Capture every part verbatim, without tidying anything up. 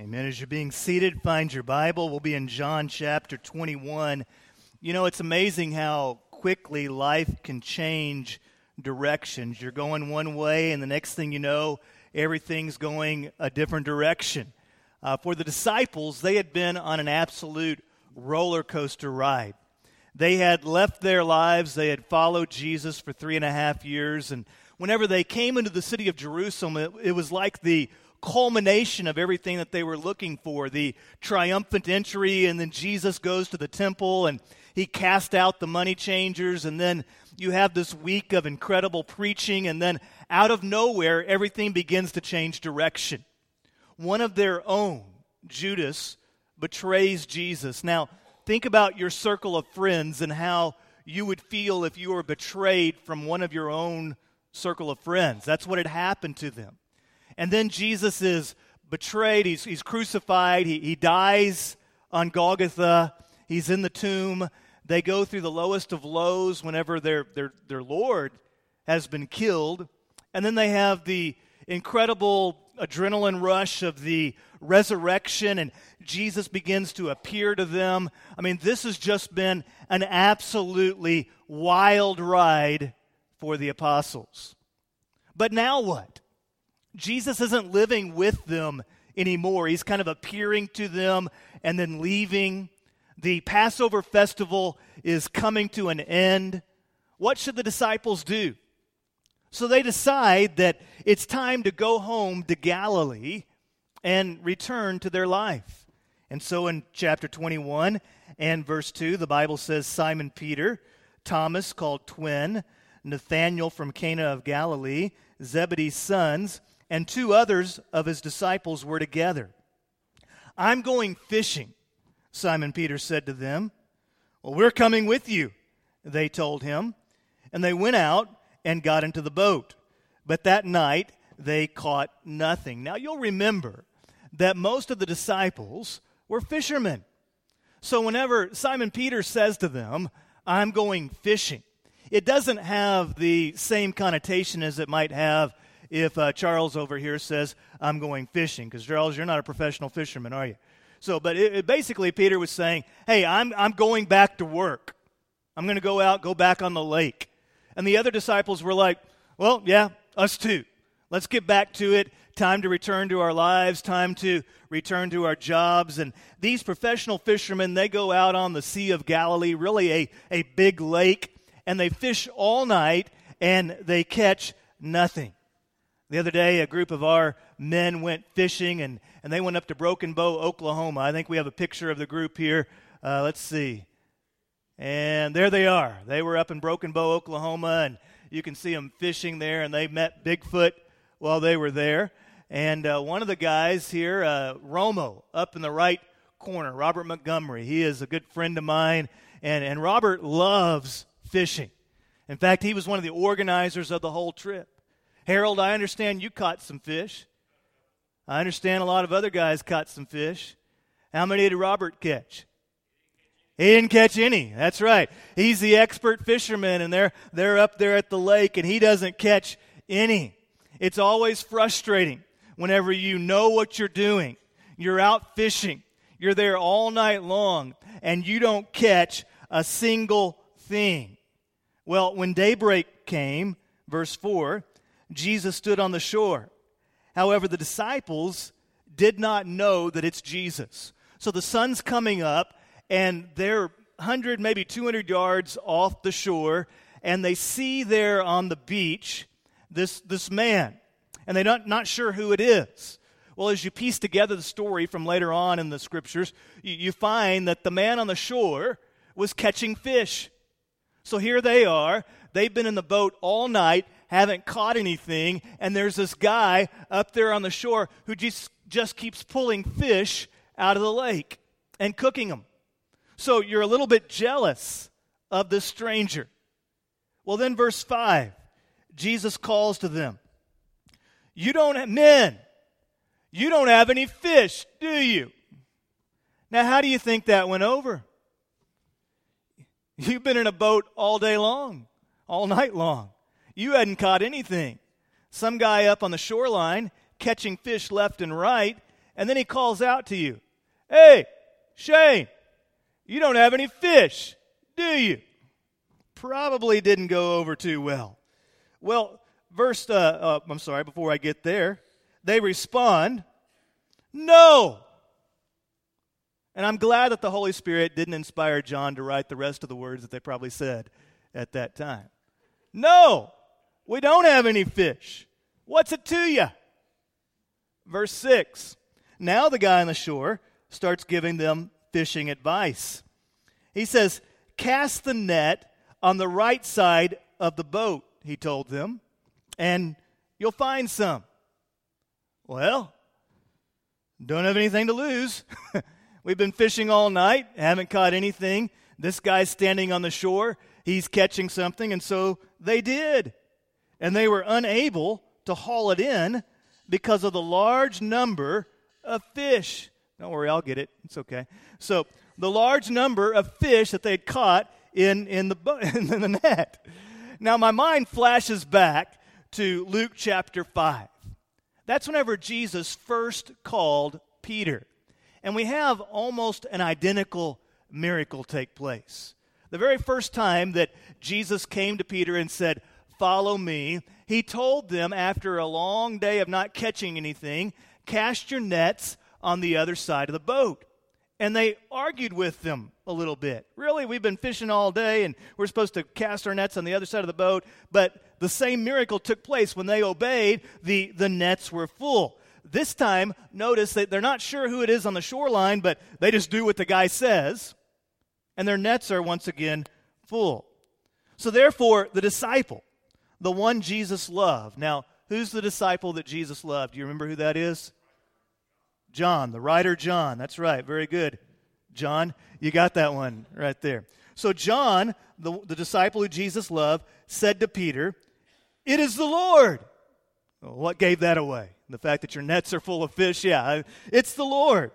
Amen. As you're being seated, find your Bible. We'll be in John chapter twenty-one. You know, it's amazing how quickly life can change directions. You're going one way, and the next thing you know, everything's going a different direction. Uh, for the disciples, they had been on an absolute roller coaster ride. They had left their lives. They had followed Jesus for three and a half years. And whenever they came into the city of Jerusalem, it, it was like the culmination of everything that they were looking for, the triumphant entry, and then Jesus goes to the temple and he cast out the money changers, and then you have this week of incredible preaching, and then out of nowhere everything begins to change direction. One of their own, Judas, betrays Jesus. Now think about your circle of friends and how you would feel if you were betrayed from one of your own circle of friends. That's what had happened to them. And then Jesus is betrayed, he's, he's crucified, he, he dies on Golgotha, he's in the tomb. They go through the lowest of lows whenever their, their, their Lord has been killed. And then they have the incredible adrenaline rush of the resurrection, and Jesus begins to appear to them. I mean, this has just been an absolutely wild ride for the apostles. But now what? Jesus isn't living with them anymore. He's kind of appearing to them and then leaving. The Passover festival is coming to an end. What should the disciples do? So they decide that it's time to go home to Galilee and return to their life. And so in chapter twenty-one and verse two, the Bible says, Simon Peter, Thomas called Twin, Nathanael from Cana of Galilee, Zebedee's sons, and two others of his disciples were together. "I'm going fishing," Simon Peter said to them. "Well, we're coming with you," they told him. And they went out and got into the boat. But that night they caught nothing. Now you'll remember that most of the disciples were fishermen. So whenever Simon Peter says to them, "I'm going fishing," it doesn't have the same connotation as it might have if uh, Charles over here says, "I'm going fishing," because Charles, you're not a professional fisherman, are you? So, but it, it basically Peter was saying, "Hey, I'm I'm going back to work. I'm going to go out, go back on the lake." And the other disciples were like, "Well, yeah, us too. Let's get back to it. Time to return to our lives. Time to return to our jobs." And these professional fishermen, they go out on the Sea of Galilee, really a a big lake, and they fish all night and they catch nothing. The other day, a group of our men went fishing, and, and they went up to Broken Bow, Oklahoma. I think we have a picture of the group here. Uh, let's see. And there they are. They were up in Broken Bow, Oklahoma, and you can see them fishing there, and they met Bigfoot while they were there. And uh, one of the guys here, uh, Romo, up in the right corner, Robert Montgomery. He is a good friend of mine, and, and Robert loves fishing. In fact, he was one of the organizers of the whole trip. "Harold, I understand you caught some fish. I understand a lot of other guys caught some fish. How many did Robert catch?" He didn't catch any. That's right. He's the expert fisherman, and they're they're up there at the lake, and he doesn't catch any. It's always frustrating whenever you know what you're doing. You're out fishing. You're there all night long, and you don't catch a single thing. Well, when daybreak came, verse four, Jesus stood on the shore. However, the disciples did not know that it's Jesus. So the sun's coming up, and they're one hundred, maybe two hundred yards off the shore, and they see there on the beach this this man, and they're not, not sure who it is. Well, as you piece together the story from later on in the Scriptures, you, you find that the man on the shore was catching fish. So here they are. They've been in the boat all night, haven't caught anything, and there's this guy up there on the shore who just, just keeps pulling fish out of the lake and cooking them. So you're a little bit jealous of this stranger. Well, then verse five, Jesus calls to them. "You don't have, men, you don't have any fish, do you?" Now, how do you think that went over? You've been in a boat all day long, all night long. You hadn't caught anything. Some guy up on the shoreline catching fish left and right, and then he calls out to you, "Hey, Shane, you don't have any fish, do you?" Probably didn't go over too well. Well, verse, uh, uh, I'm sorry, before I get there, they respond, "No." And I'm glad that the Holy Spirit didn't inspire John to write the rest of the words that they probably said at that time. "No, we don't have any fish. What's it to you?" Verse six, now the guy on the shore starts giving them fishing advice. He says, "Cast the net on the right side of the boat," he told them, "and you'll find some." Well, don't have anything to lose. We've been fishing all night, haven't caught anything. This guy's standing on the shore. He's catching something, and so they did. And they were unable to haul it in because of the large number of fish. Don't worry, I'll get it. It's okay. So the large number of fish that they'd caught in, in, the, in the net. Now my mind flashes back to Luke chapter five. That's whenever Jesus first called Peter. And we have almost an identical miracle take place. The very first time that Jesus came to Peter and said, "Follow me," he told them after a long day of not catching anything, "Cast your nets on the other side of the boat." And they argued with them a little bit. Really, we've been fishing all day and we're supposed to cast our nets on the other side of the boat. But the same miracle took place. When they obeyed, the, the nets were full. This time, notice that they're not sure who it is on the shoreline, but they just do what the guy says, and their nets are once again full. So therefore, the disciple, the one Jesus loved. Now, who's the disciple that Jesus loved? Do you remember who that is? John, the writer John. That's right. Very good. John, you got that one right there. So John, the, the disciple who Jesus loved, said to Peter, "It is the Lord." Well, what gave that away? The fact that your nets are full of fish, yeah, it's the Lord.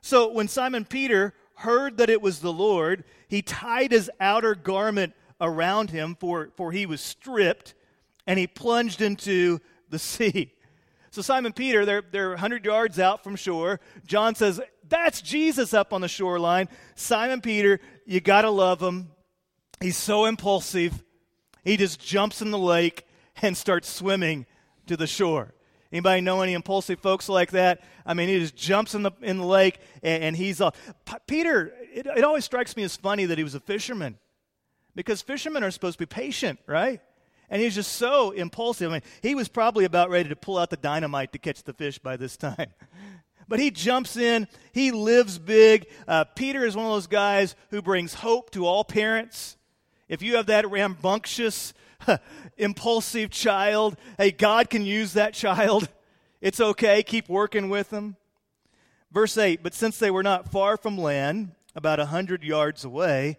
So when Simon Peter heard that it was the Lord, he tied his outer garment around him, for, for he was stripped, and he plunged into the sea. So Simon Peter, they're, they're one hundred yards out from shore. John says, "That's Jesus up on the shoreline." Simon Peter, you got to love him. He's so impulsive. He just jumps in the lake and starts swimming to the shore. Anybody know any impulsive folks like that? I mean, he just jumps in the in the lake, and, and he's off. P- Peter, it, it always strikes me as funny that he was a fisherman, because fishermen are supposed to be patient, right? And he's just so impulsive. I mean, he was probably about ready to pull out the dynamite to catch the fish by this time. But he jumps in. He lives big. Uh, Peter is one of those guys who brings hope to all parents. If you have that rambunctious, impulsive child, hey, God can use that child. It's okay. Keep working with them. Verse eight, "But since they were not far from land, about a hundred yards away,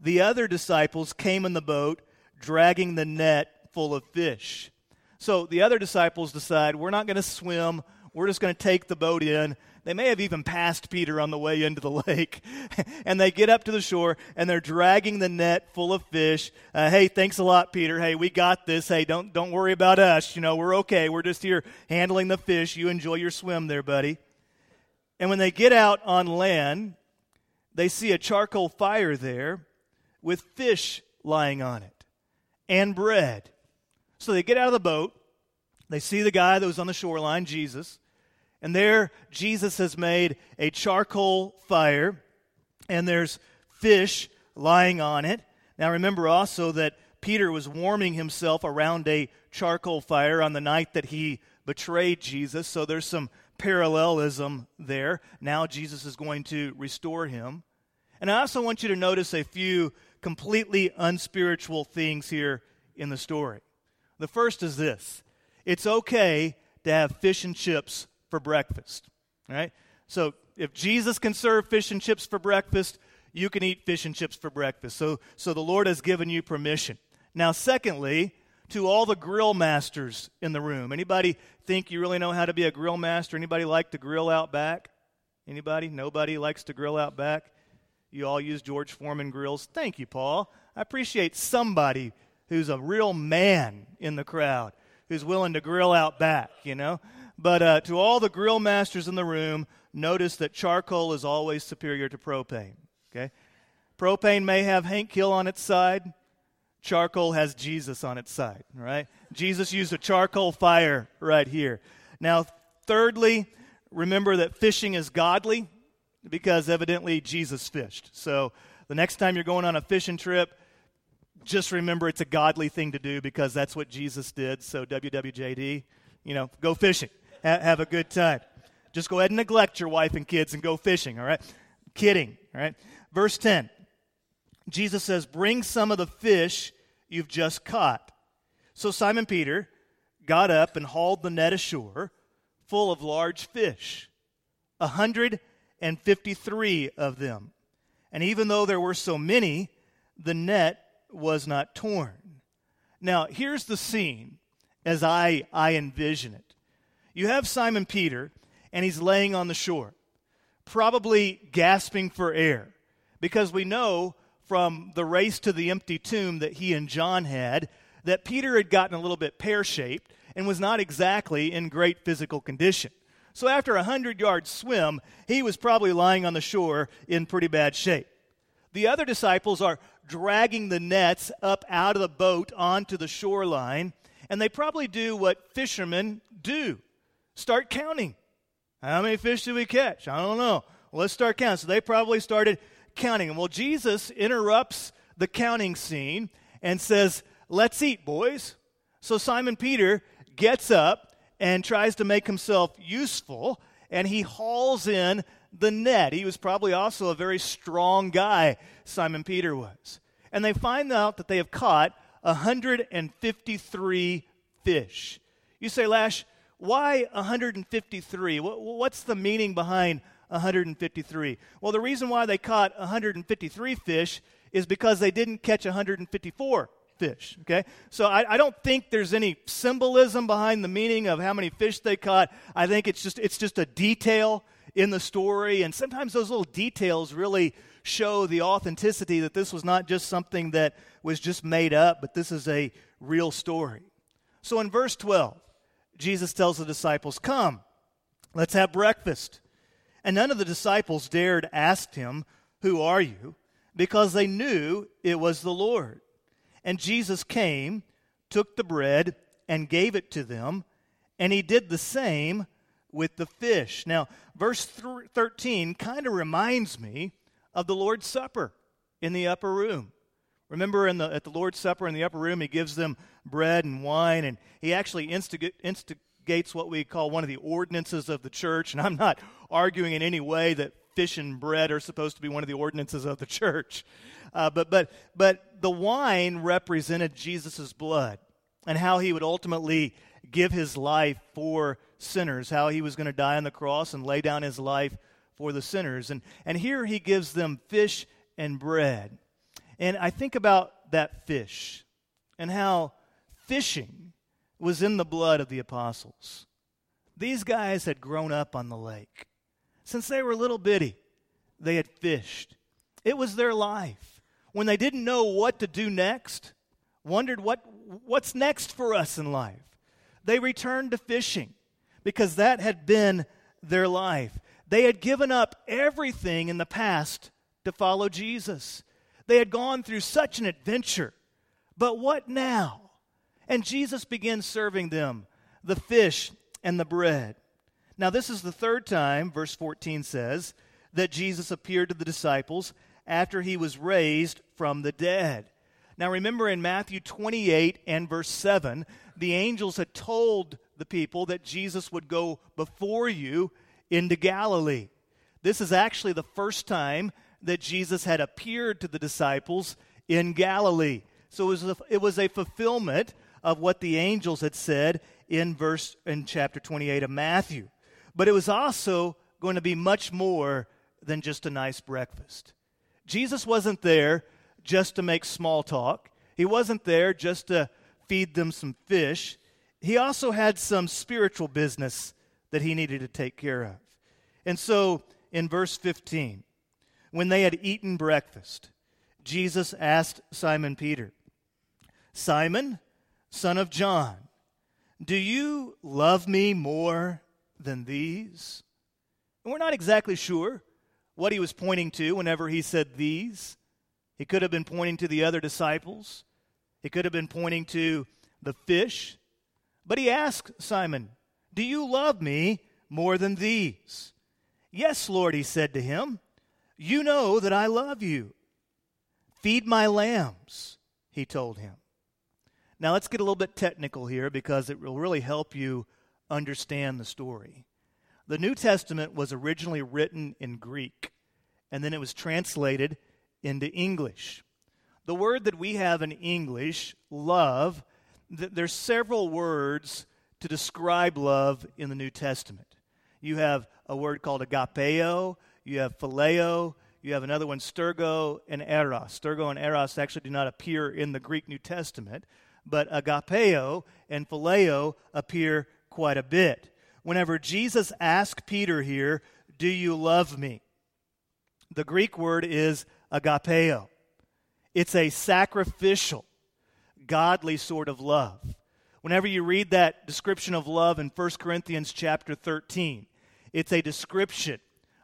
the other disciples came in the boat, dragging the net full of fish." So the other disciples decide, we're not going to swim. We're just going to take the boat in. They may have even passed Peter on the way into the lake. And they get up to the shore, and they're dragging the net full of fish. Uh, hey, thanks a lot, Peter. Hey, we got this. Hey, don't don't worry about us. You know, we're okay. We're just here handling the fish. You enjoy your swim there, buddy. And when they get out on land, they see a charcoal fire there with fish lying on it and bread. So they get out of the boat. They see the guy that was on the shoreline, Jesus. And there, Jesus has made a charcoal fire, and there's fish lying on it. Now, remember also that Peter was warming himself around a charcoal fire on the night that he betrayed Jesus, so there's some parallelism there. Now, Jesus is going to restore him. And I also want you to notice a few completely unspiritual things here in the story. The first is this. It's okay to have fish and chips for breakfast, all right? So if Jesus can serve fish and chips for breakfast, you can eat fish and chips for breakfast. So so the Lord has given you permission. Now, secondly, to all the grill masters in the room, anybody think you really know how to be a grill master? Anybody like to grill out back? Anybody? Nobody likes to grill out back? You all use George Foreman grills. Thank you, Paul. I appreciate somebody who's a real man in the crowd who's willing to grill out back, you know? But uh, to all the grill masters in the room, notice that charcoal is always superior to propane. Okay, propane may have Hank Hill on its side. Charcoal has Jesus on its side, right? Jesus used a charcoal fire right here. Now, thirdly, remember that fishing is godly because evidently Jesus fished. So the next time you're going on a fishing trip, just remember it's a godly thing to do because that's what Jesus did. So W W J D, you know, go fishing. Ha- have a good time. Just go ahead and neglect your wife and kids and go fishing, all right? Kidding, all right? Verse ten. Jesus says, bring some of the fish you've just caught. So Simon Peter got up and hauled the net ashore full of large fish, one hundred fifty-three of them. And even though there were so many, the net was not torn. Now, here's the scene as I, I envision it. You have Simon Peter, and he's laying on the shore, probably gasping for air, because we know from the race to the empty tomb that he and John had, that Peter had gotten a little bit pear-shaped and was not exactly in great physical condition. So after a hundred-yard swim, he was probably lying on the shore in pretty bad shape. The other disciples are dragging the nets up out of the boat onto the shoreline, and they probably do what fishermen do, start counting. How many fish did we catch? I don't know. Well, let's start counting. So they probably started counting them. Well, Jesus interrupts the counting scene and says, let's eat, boys. So Simon Peter gets up and tries to make himself useful, and he hauls in the net. He was probably also a very strong guy, Simon Peter was. And they find out that they have caught one hundred fifty-three fish. You say, Lash, why one hundred fifty-three? What's the meaning behind one hundred fifty-three? Well, the reason why they caught one hundred fifty-three fish is because they didn't catch one hundred fifty-four fish, okay? So I, I don't think there's any symbolism behind the meaning of how many fish they caught. I think it's just it's just a detail in the story, and sometimes those little details really show the authenticity that this was not just something that was just made up, but this is a real story. So in verse twelve, Jesus tells the disciples, come, let's have breakfast. And none of the disciples dared ask him, who are you? Because they knew it was the Lord. And Jesus came, took the bread, and gave it to them, and he did the same with the fish. Now, verse thirteen kind of reminds me of the Lord's Supper in the upper room. Remember in the, at the Lord's Supper in the upper room, he gives them bread and wine, and he actually instigates insti- Gates what we call one of the ordinances of the church, and I'm not arguing in any way that fish and bread are supposed to be one of the ordinances of the church, uh, but but but the wine represented Jesus's blood and how he would ultimately give his life for sinners, how he was going to die on the cross and lay down his life for the sinners, and and here he gives them fish and bread, and I think about that fish and how fishing was in the blood of the apostles. These guys had grown up on the lake. Since they were little bitty, they had fished. It was their life. When they didn't know what to do next, wondered what what's next for us in life, they returned to fishing because that had been their life. They had given up everything in the past to follow Jesus. They had gone through such an adventure. But what now? And Jesus begins serving them the fish and the bread. Now this is the third time, verse fourteen says, that Jesus appeared to the disciples after he was raised from the dead. Now remember in Matthew twenty-eight and verse seven, the angels had told the people that Jesus would go before you into Galilee. This is actually the first time that Jesus had appeared to the disciples in Galilee. So it was a, it was a fulfillment of what the angels had said in verse in chapter twenty-eight of Matthew. But it was also going to be much more than just a nice breakfast. Jesus wasn't there just to make small talk. He wasn't there just to feed them some fish. He also had some spiritual business that he needed to take care of. And so in verse fifteen, when they had eaten breakfast, Jesus asked Simon Peter, Simon, son of John, Do you love me more than these? And we're not exactly sure what he was pointing to whenever he said these. He could have been pointing to the other disciples. He could have been pointing to the fish. But he asked Simon, do you love me more than these? Yes, Lord, he said to him, you know that I love you. Feed my lambs, he told him. Now let's get a little bit technical here because it will really help you understand the story. The New Testament was originally written in Greek, and then it was translated into English. The word that we have in English, love, th- there's several words to describe love in the New Testament. You have a word called agapeo, you have phileo, you have another one, sturgo and eros. Sturgo and eros actually do not appear in the Greek New Testament, but agapeo and phileo appear quite a bit. Whenever Jesus asked Peter here, do you love me? The Greek word is agapeo. It's a sacrificial, godly sort of love. Whenever you read that description of love in First Corinthians chapter thirteen, it's a description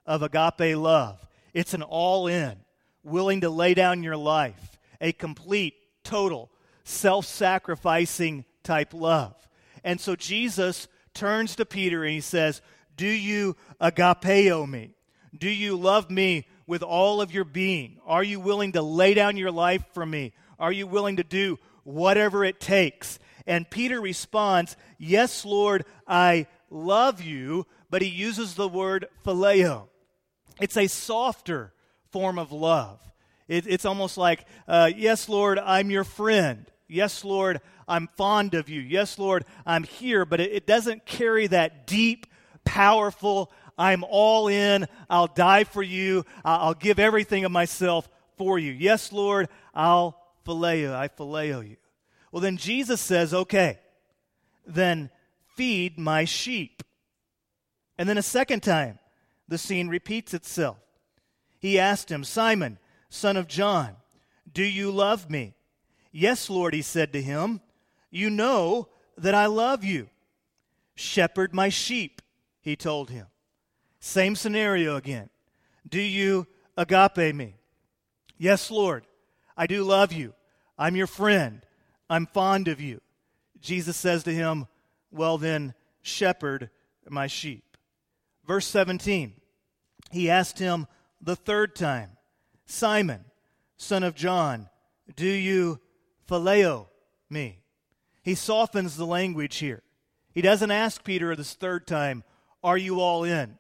of agape love. It's an all-in, willing to lay down your life, a complete, total, self-sacrificing type love. And so Jesus turns to Peter and he says, do you agapeo me? Do you love me with all of your being? Are you willing to lay down your life for me? Are you willing to do whatever it takes? And Peter responds, yes, Lord, I love you, but he uses the word phileo. It's a softer form of love. It, it's almost like, uh, yes, Lord, I'm your friend. Yes, Lord, I'm fond of you. Yes, Lord, I'm here. But it, it doesn't carry that deep, powerful, I'm all in, I'll die for you, I'll give everything of myself for you. Yes, Lord, I'll phileo, I phileo you. Well, then Jesus says, okay, then feed my sheep. And then a second time, the scene repeats itself. He asked him, Simon, son of John, do you love me? Yes, Lord, he said to him, you know that I love you. Shepherd my sheep, he told him. Same scenario again. Do you agape me? Yes, Lord, I do love you. I'm your friend. I'm fond of you. Jesus says to him, well then, shepherd my sheep. Verse seventeen, he asked him the third time, Simon, son of John, do you phileo me? He softens the language here. He doesn't ask Peter this third time, are you all in?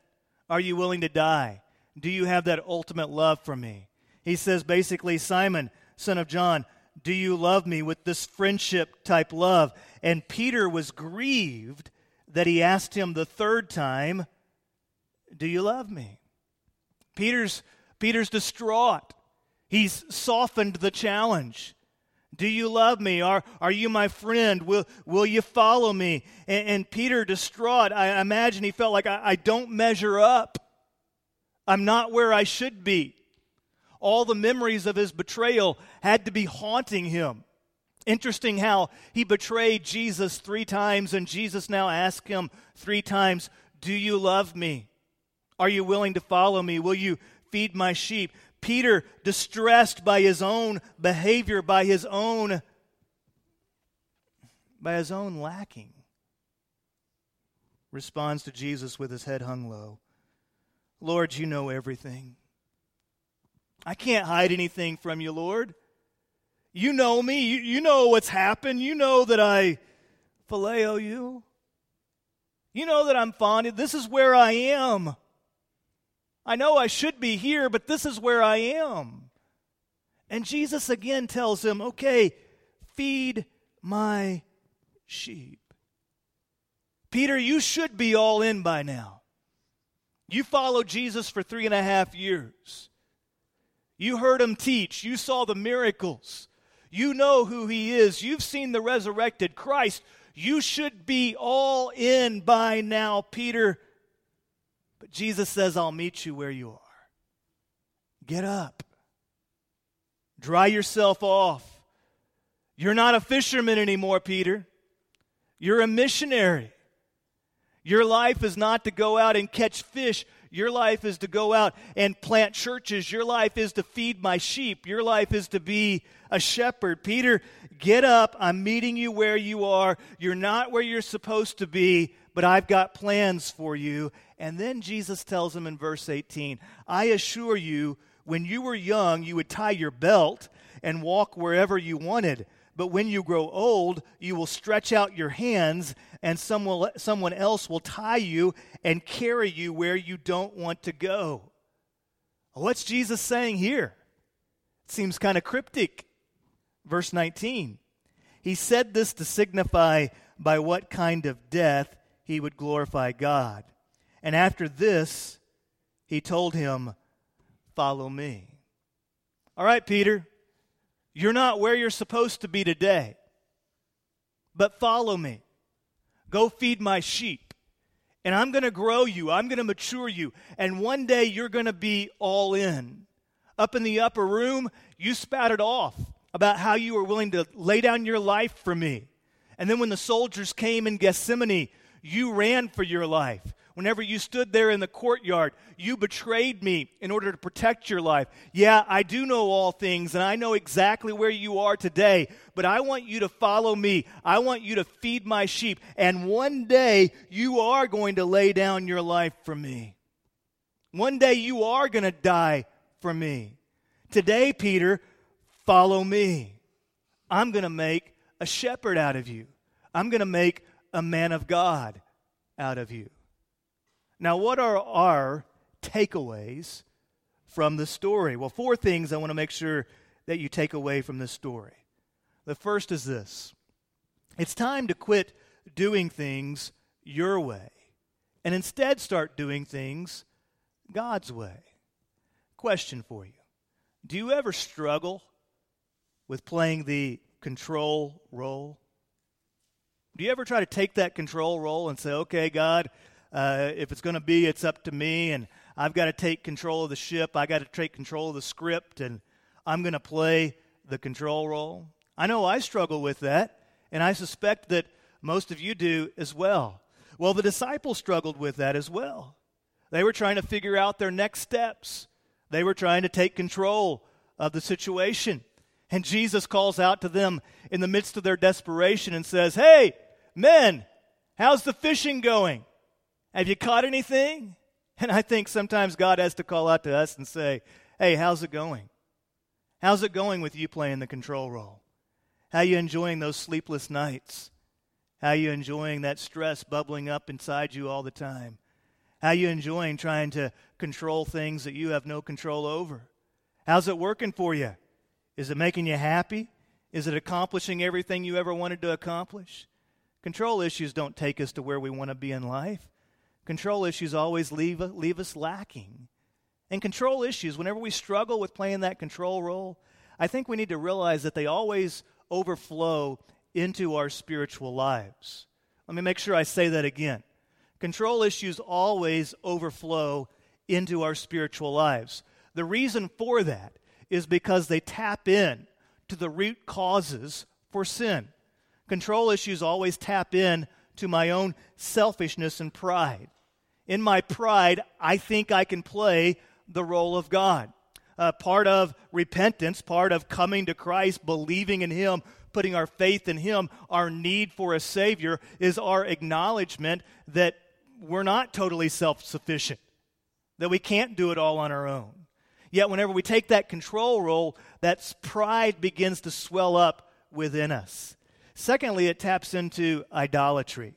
Are you willing to die? Do you have that ultimate love for me? He says basically, Simon, son of John, do you love me with this friendship type love? And Peter was grieved that he asked him the third time, do you love me? Peter's Peter's distraught. He's softened the challenge. Do you love me? Are are you my friend? Will will you follow me? And, and Peter, distraught, I imagine he felt like I, I don't measure up. I'm not where I should be. All the memories of his betrayal had to be haunting him. Interesting how he betrayed Jesus three times, and Jesus now asked him three times, do you love me? Are you willing to follow me? Will you feed my sheep? Peter, distressed by his own behavior, by his own, by his own lacking, responds to Jesus with his head hung low. Lord, you know everything. I can't hide anything from you, Lord. You know me. You, you know what's happened. You know that I phileo you. You know that I'm fond of you. This is where I am. I know I should be here, but this is where I am. And Jesus again tells him, okay, feed my sheep. Peter, you should be all in by now. You followed Jesus for three and a half years. You heard him teach. You saw the miracles. You know who he is. You've seen the resurrected Christ. You should be all in by now, Peter. But Jesus says, I'll meet you where you are. Get up. Dry yourself off. You're not a fisherman anymore, Peter. You're a missionary. Your life is not to go out and catch fish. Your life is to go out and plant churches. Your life is to feed my sheep. Your life is to be a shepherd. Peter, get up. I'm meeting you where you are. You're not where you're supposed to be, but I've got plans for you. And then Jesus tells him in verse eighteen, I assure you, when you were young, you would tie your belt and walk wherever you wanted. But when you grow old, you will stretch out your hands, and someone, someone else will tie you and carry you where you don't want to go. What's Jesus saying here? It seems kind of cryptic. Verse nineteen, he said this to signify by what kind of death he would glorify God. And after this, he told him, follow me. All right, Peter. You're not where you're supposed to be today, but follow me. Go feed my sheep, and I'm going to grow you. I'm going to mature you, and one day you're going to be all in. Up in the upper room, you spouted off about how you were willing to lay down your life for me. And then when the soldiers came in Gethsemane, you ran for your life. Whenever you stood there in the courtyard, you betrayed me in order to protect your life. Yeah, I do know all things, and I know exactly where you are today, but I want you to follow me. I want you to feed my sheep, and one day you are going to lay down your life for me. One day you are going to die for me. Today, Peter, follow me. I'm going to make a shepherd out of you. I'm going to make a man of God out of you. Now, what are our takeaways from the story? Well, four things I want to make sure that you take away from this story. The first is this. It's time to quit doing things your way and instead start doing things God's way. Question for you. Do you ever struggle with playing the control role? Do you ever try to take that control role and say, okay, God, Uh, if it's going to be, it's up to me, and I've got to take control of the ship. I've got to take control of the script, and I'm going to play the control role. I know I struggle with that, and I suspect that most of you do as well. Well, the disciples struggled with that as well. They were trying to figure out their next steps. They were trying to take control of the situation. And Jesus calls out to them in the midst of their desperation and says, hey, men, how's the fishing going? Have you caught anything? And I think sometimes God has to call out to us and say, hey, how's it going? How's it going with you playing the control role? How are you enjoying those sleepless nights? How are you enjoying that stress bubbling up inside you all the time? How are you enjoying trying to control things that you have no control over? How's it working for you? Is it making you happy? Is it accomplishing everything you ever wanted to accomplish? Control issues don't take us to where we want to be in life. Control issues always leave, leave us lacking. And control issues, whenever we struggle with playing that control role, I think we need to realize that they always overflow into our spiritual lives. Let me make sure I say that again. Control issues always overflow into our spiritual lives. The reason for that is because they tap in to the root causes for sin. Control issues always tap in to my own selfishness and pride. In my pride, I think I can play the role of God. Uh, part of repentance, part of coming to Christ, believing in Him, putting our faith in Him, our need for a Savior, is our acknowledgement that we're not totally self-sufficient, that we can't do it all on our own. Yet whenever we take that control role, that pride begins to swell up within us. Secondly, it taps into idolatry.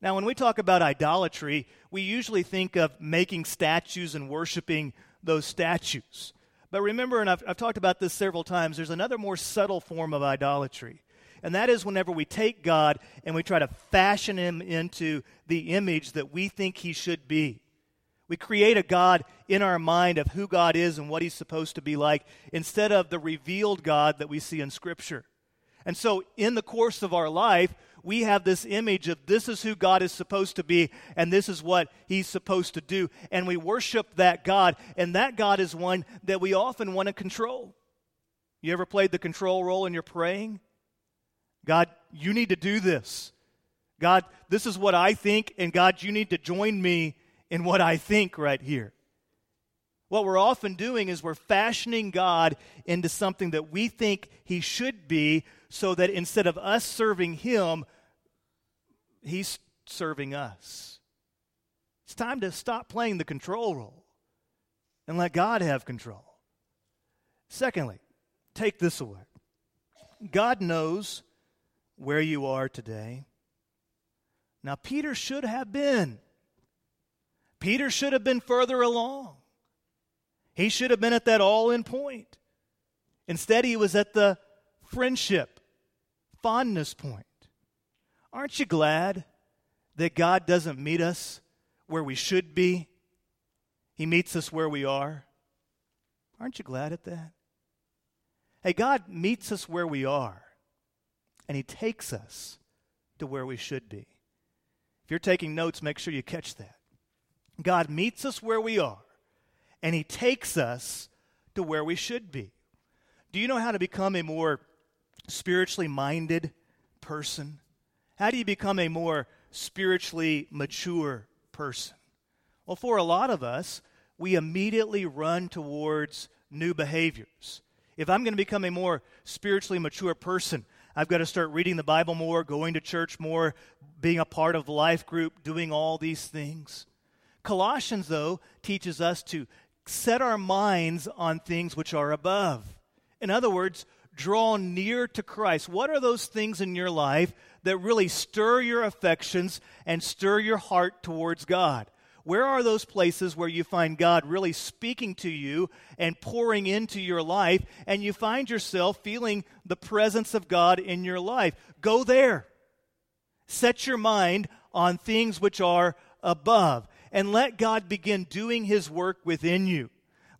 Now, when we talk about idolatry, we usually think of making statues and worshiping those statues. But remember, and I've, I've talked about this several times, there's another more subtle form of idolatry. And that is whenever we take God and we try to fashion Him into the image that we think He should be. We create a God in our mind of who God is and what He's supposed to be like instead of the revealed God that we see in Scripture. And so in the course of our life, we have this image of this is who God is supposed to be and this is what He's supposed to do. And we worship that God, and that God is one that we often want to control. You ever played the control role in your praying? God, you need to do this. God, this is what I think, and God, you need to join me in what I think right here. What we're often doing is we're fashioning God into something that we think he should be, so that instead of us serving him, he's serving us. It's time to stop playing the control role and let God have control. Secondly, take this away. God knows where you are today. Now, Peter should have been. Peter should have been further along. He should have been at that all-in point. Instead, he was at the friendship, fondness point. Aren't you glad that God doesn't meet us where we should be? He meets us where we are. Aren't you glad at that? Hey, God meets us where we are, and he takes us to where we should be. If you're taking notes, make sure you catch that. God meets us where we are, and he takes us to where we should be. Do you know how to become a more spiritually minded person? How do you become a more spiritually mature person? Well, for a lot of us, we immediately run towards new behaviors. If I'm going to become a more spiritually mature person, I've got to start reading the Bible more, going to church more, being a part of the life group, doing all these things. Colossians, though, teaches us to set our minds on things which are above. In other words, draw near to Christ. What are those things in your life that really stir your affections and stir your heart towards God? Where are those places where you find God really speaking to you and pouring into your life, and you find yourself feeling the presence of God in your life? Go there. Set your mind on things which are above. And let God begin doing his work within you.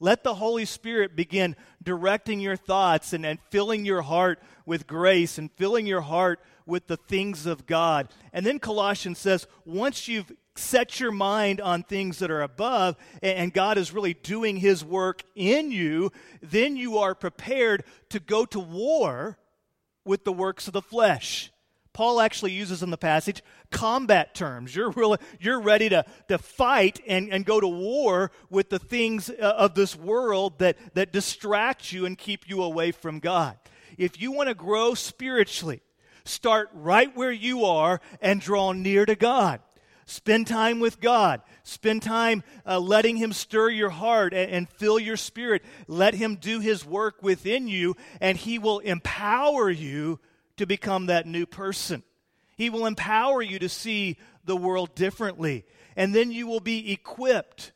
Let the Holy Spirit begin directing your thoughts and, and filling your heart with grace and filling your heart with the things of God. And then Colossians says, once you've set your mind on things that are above and, and God is really doing his work in you, then you are prepared to go to war with the works of the flesh. Paul actually uses in the passage combat terms. You're really, you're ready to, to fight and, and go to war with the things of this world that, that distract you and keep you away from God. If you want to grow spiritually, start right where you are and draw near to God. Spend time with God. Spend time uh, letting him stir your heart and, and fill your spirit. Let him do his work within you, and he will empower you to become that new person. He will empower you to see the world differently. And then you will be equipped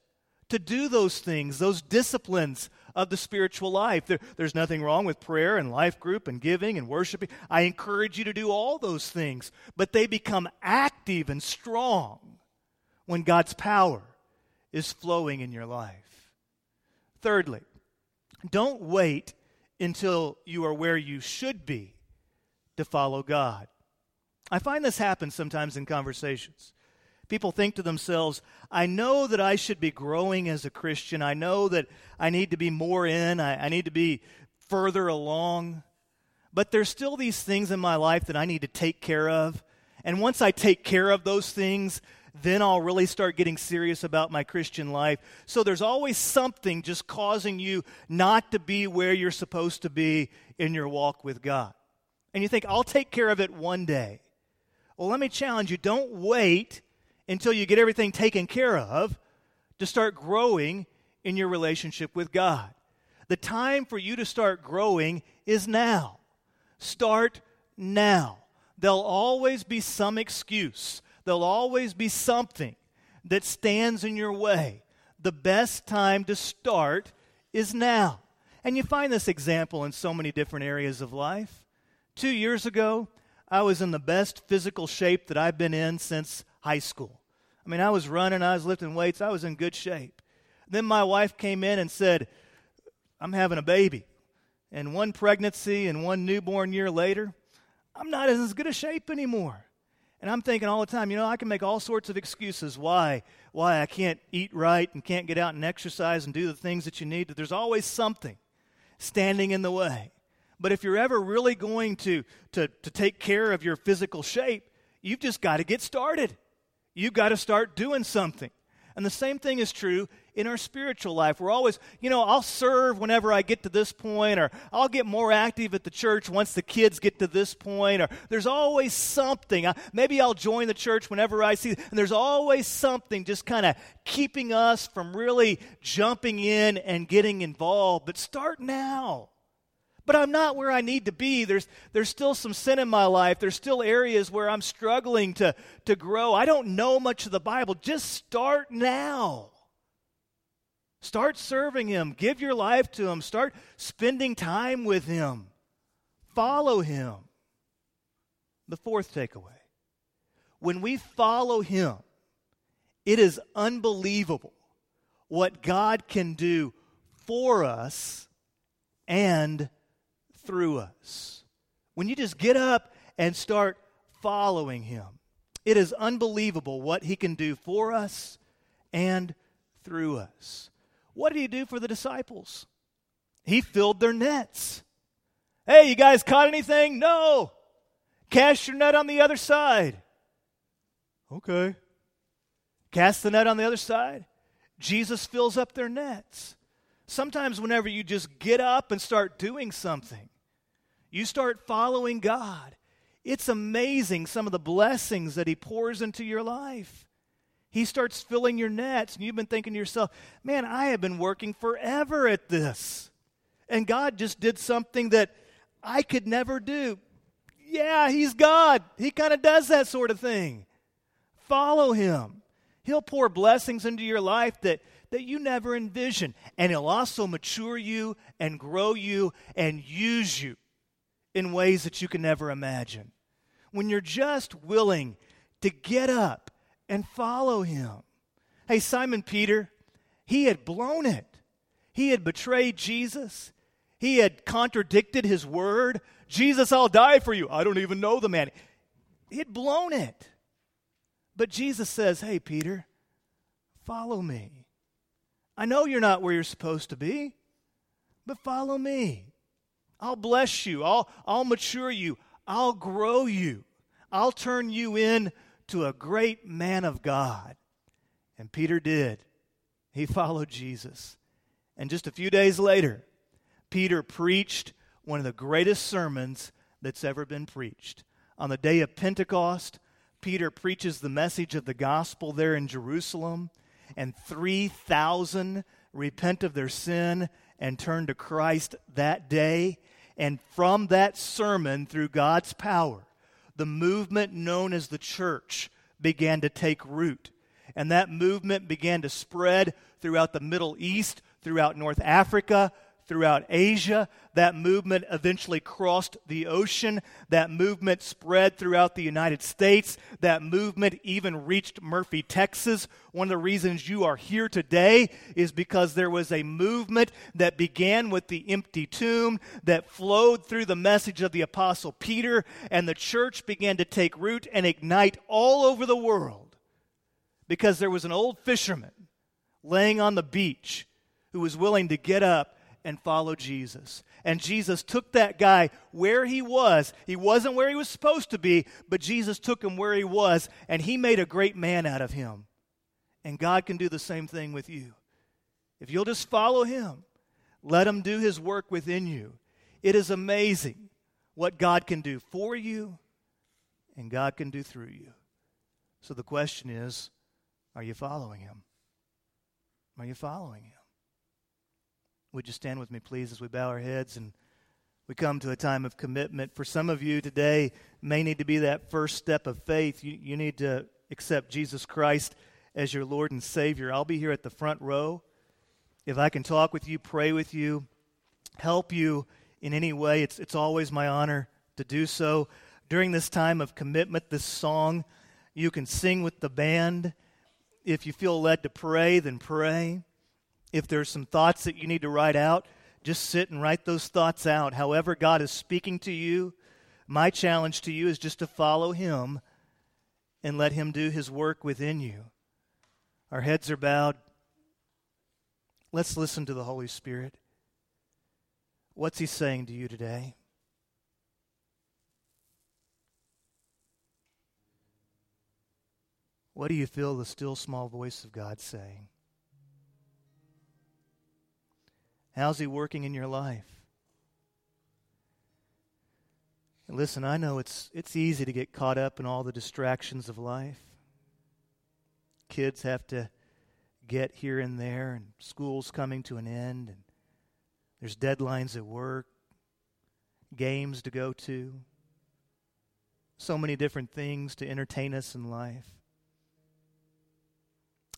to do those things, those disciplines of the spiritual life. There, there's nothing wrong with prayer and life group and giving and worshiping. I encourage you to do all those things, but they become active and strong when God's power is flowing in your life. Thirdly, don't wait until you are where you should be to follow God. I find this happens sometimes in conversations. People think to themselves, I know that I should be growing as a Christian. I know that I need to be more in. I, I need to be further along. But there's still these things in my life that I need to take care of. And once I take care of those things, then I'll really start getting serious about my Christian life. So there's always something just causing you not to be where you're supposed to be in your walk with God. And you think, I'll take care of it one day. Well, let me challenge you, don't wait until you get everything taken care of to start growing in your relationship with God. The time for you to start growing is now. Start now. There'll always be some excuse. There'll always be something that stands in your way. The best time to start is now. And you find this example in so many different areas of life. Two years ago, I was in the best physical shape that I've been in since high school. I mean, I was running, I was lifting weights, I was in good shape. Then my wife came in and said, I'm having a baby. And one pregnancy and one newborn year later, I'm not in as good a shape anymore. And I'm thinking all the time, you know, I can make all sorts of excuses why, why I can't eat right and can't get out and exercise and do the things that you need. There's always something standing in the way. But if you're ever really going to, to, to take care of your physical shape, You've just got to get started. You've got to start doing something. And the same thing is true in our spiritual life. We're always, you know, I'll serve whenever I get to this point, or I'll get more active at the church once the kids get to this point, or there's always something. I, maybe I'll join the church whenever I see, and there's always something just kind of keeping us from really jumping in and getting involved. But start now. But I'm not where I need to be. There's there's still some sin in my life. There's still areas where I'm struggling to, to grow. I don't know much of the Bible. Just start now. Start serving Him. Give your life to Him. Start spending time with Him. Follow Him. The fourth takeaway. When we follow Him, it is unbelievable what God can do for us and through us. When you just get up and start following Him, it is unbelievable what He can do for us and through us. What did He do for the disciples? He filled their nets. Hey, you guys caught anything? No. Cast your net on the other side. Okay. Cast the net on the other side. Jesus fills up their nets. Sometimes whenever you just get up and start doing something, you start following God. It's amazing some of the blessings that He pours into your life. He starts filling your nets, and you've been thinking to yourself, man, I have been working forever at this, and God just did something that I could never do. Yeah, He's God. He kind of does that sort of thing. Follow Him. He'll pour blessings into your life that that you never envision. And He'll also mature you and grow you and use you in ways that you can never imagine. When you're just willing to get up and follow Him. Hey, Simon Peter, he had blown it. He had betrayed Jesus. He had contradicted His word. Jesus, I'll die for you. I don't even know the man. He had blown it. But Jesus says, hey, Peter, follow me. I know you're not where you're supposed to be, but follow me. I'll bless you. I'll, I'll mature you. I'll grow you. I'll turn you into a great man of God. And Peter did. He followed Jesus. And just a few days later, Peter preached one of the greatest sermons that's ever been preached. On the day of Pentecost, Peter preaches the message of the gospel there in Jerusalem. And three thousand repent of their sin and turn to Christ that day. And from that sermon, through God's power, the movement known as the church began to take root. And that movement began to spread throughout the Middle East, throughout North Africa, throughout Asia. That movement eventually crossed the ocean. That movement spread throughout the United States. That movement even reached Murphy, Texas. One of the reasons you are here today is because there was a movement that began with the empty tomb that flowed through the message of the Apostle Peter, and the church began to take root and ignite all over the world because there was an old fisherman laying on the beach who was willing to get up and follow Jesus. And Jesus took that guy where he was. He wasn't where he was supposed to be, but Jesus took him where he was, and He made a great man out of him. And God can do the same thing with you. If you'll just follow Him, let Him do His work within you. It is amazing what God can do for you and God can do through you. So the question is, are you following Him? Are you following Him? Would you stand with me, please, as we bow our heads and we come to a time of commitment. For some of you today may need to be that first step of faith. You, you need to accept Jesus Christ as your Lord and Savior. I'll be here at the front row. If I can talk with you, pray with you, help you in any way, it's, it's always my honor to do so. During this time of commitment, this song, you can sing with the band. If you feel led to pray, then pray. If there's some thoughts that you need to write out, just sit and write those thoughts out. However God is speaking to you, my challenge to you is just to follow Him and let Him do His work within you. Our heads are bowed. Let's listen to the Holy Spirit. What's He saying to you today? What do you feel the still small voice of God saying? How's he working in your life? And listen, I know it's it's easy to get caught up in all the distractions of life. Kids have to get here and there, and school's coming to an end, and there's deadlines at work, games to go to, so many different things to entertain us in life.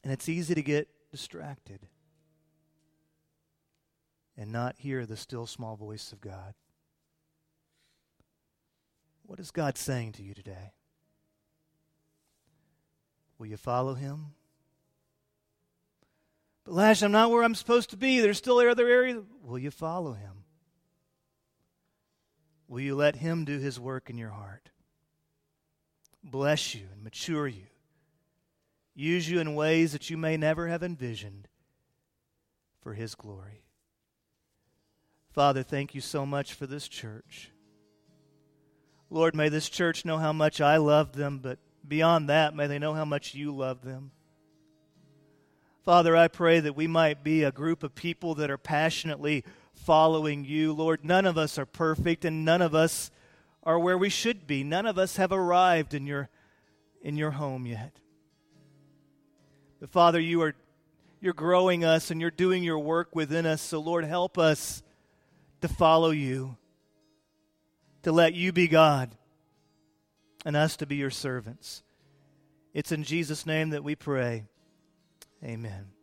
And it's easy to get distracted and not hear the still small voice of God. What is God saying to you today? Will you follow him? But Lash, I'm not where I'm supposed to be. There's still other areas. Will you follow him? Will you let him do his work in your heart? Bless you and mature you. Use you in ways that you may never have envisioned for his glory. Father, thank you so much for this church. Lord, may this church know how much I love them, but beyond that, may they know how much you love them. Father, I pray that we might be a group of people that are passionately following you. Lord, none of us are perfect, and none of us are where we should be. None of us have arrived in your, in your home yet. But Father, you are, you're growing us, and you're doing your work within us. So Lord, help us to follow you, to let you be God, and us to be your servants. It's in Jesus' name that we pray. Amen.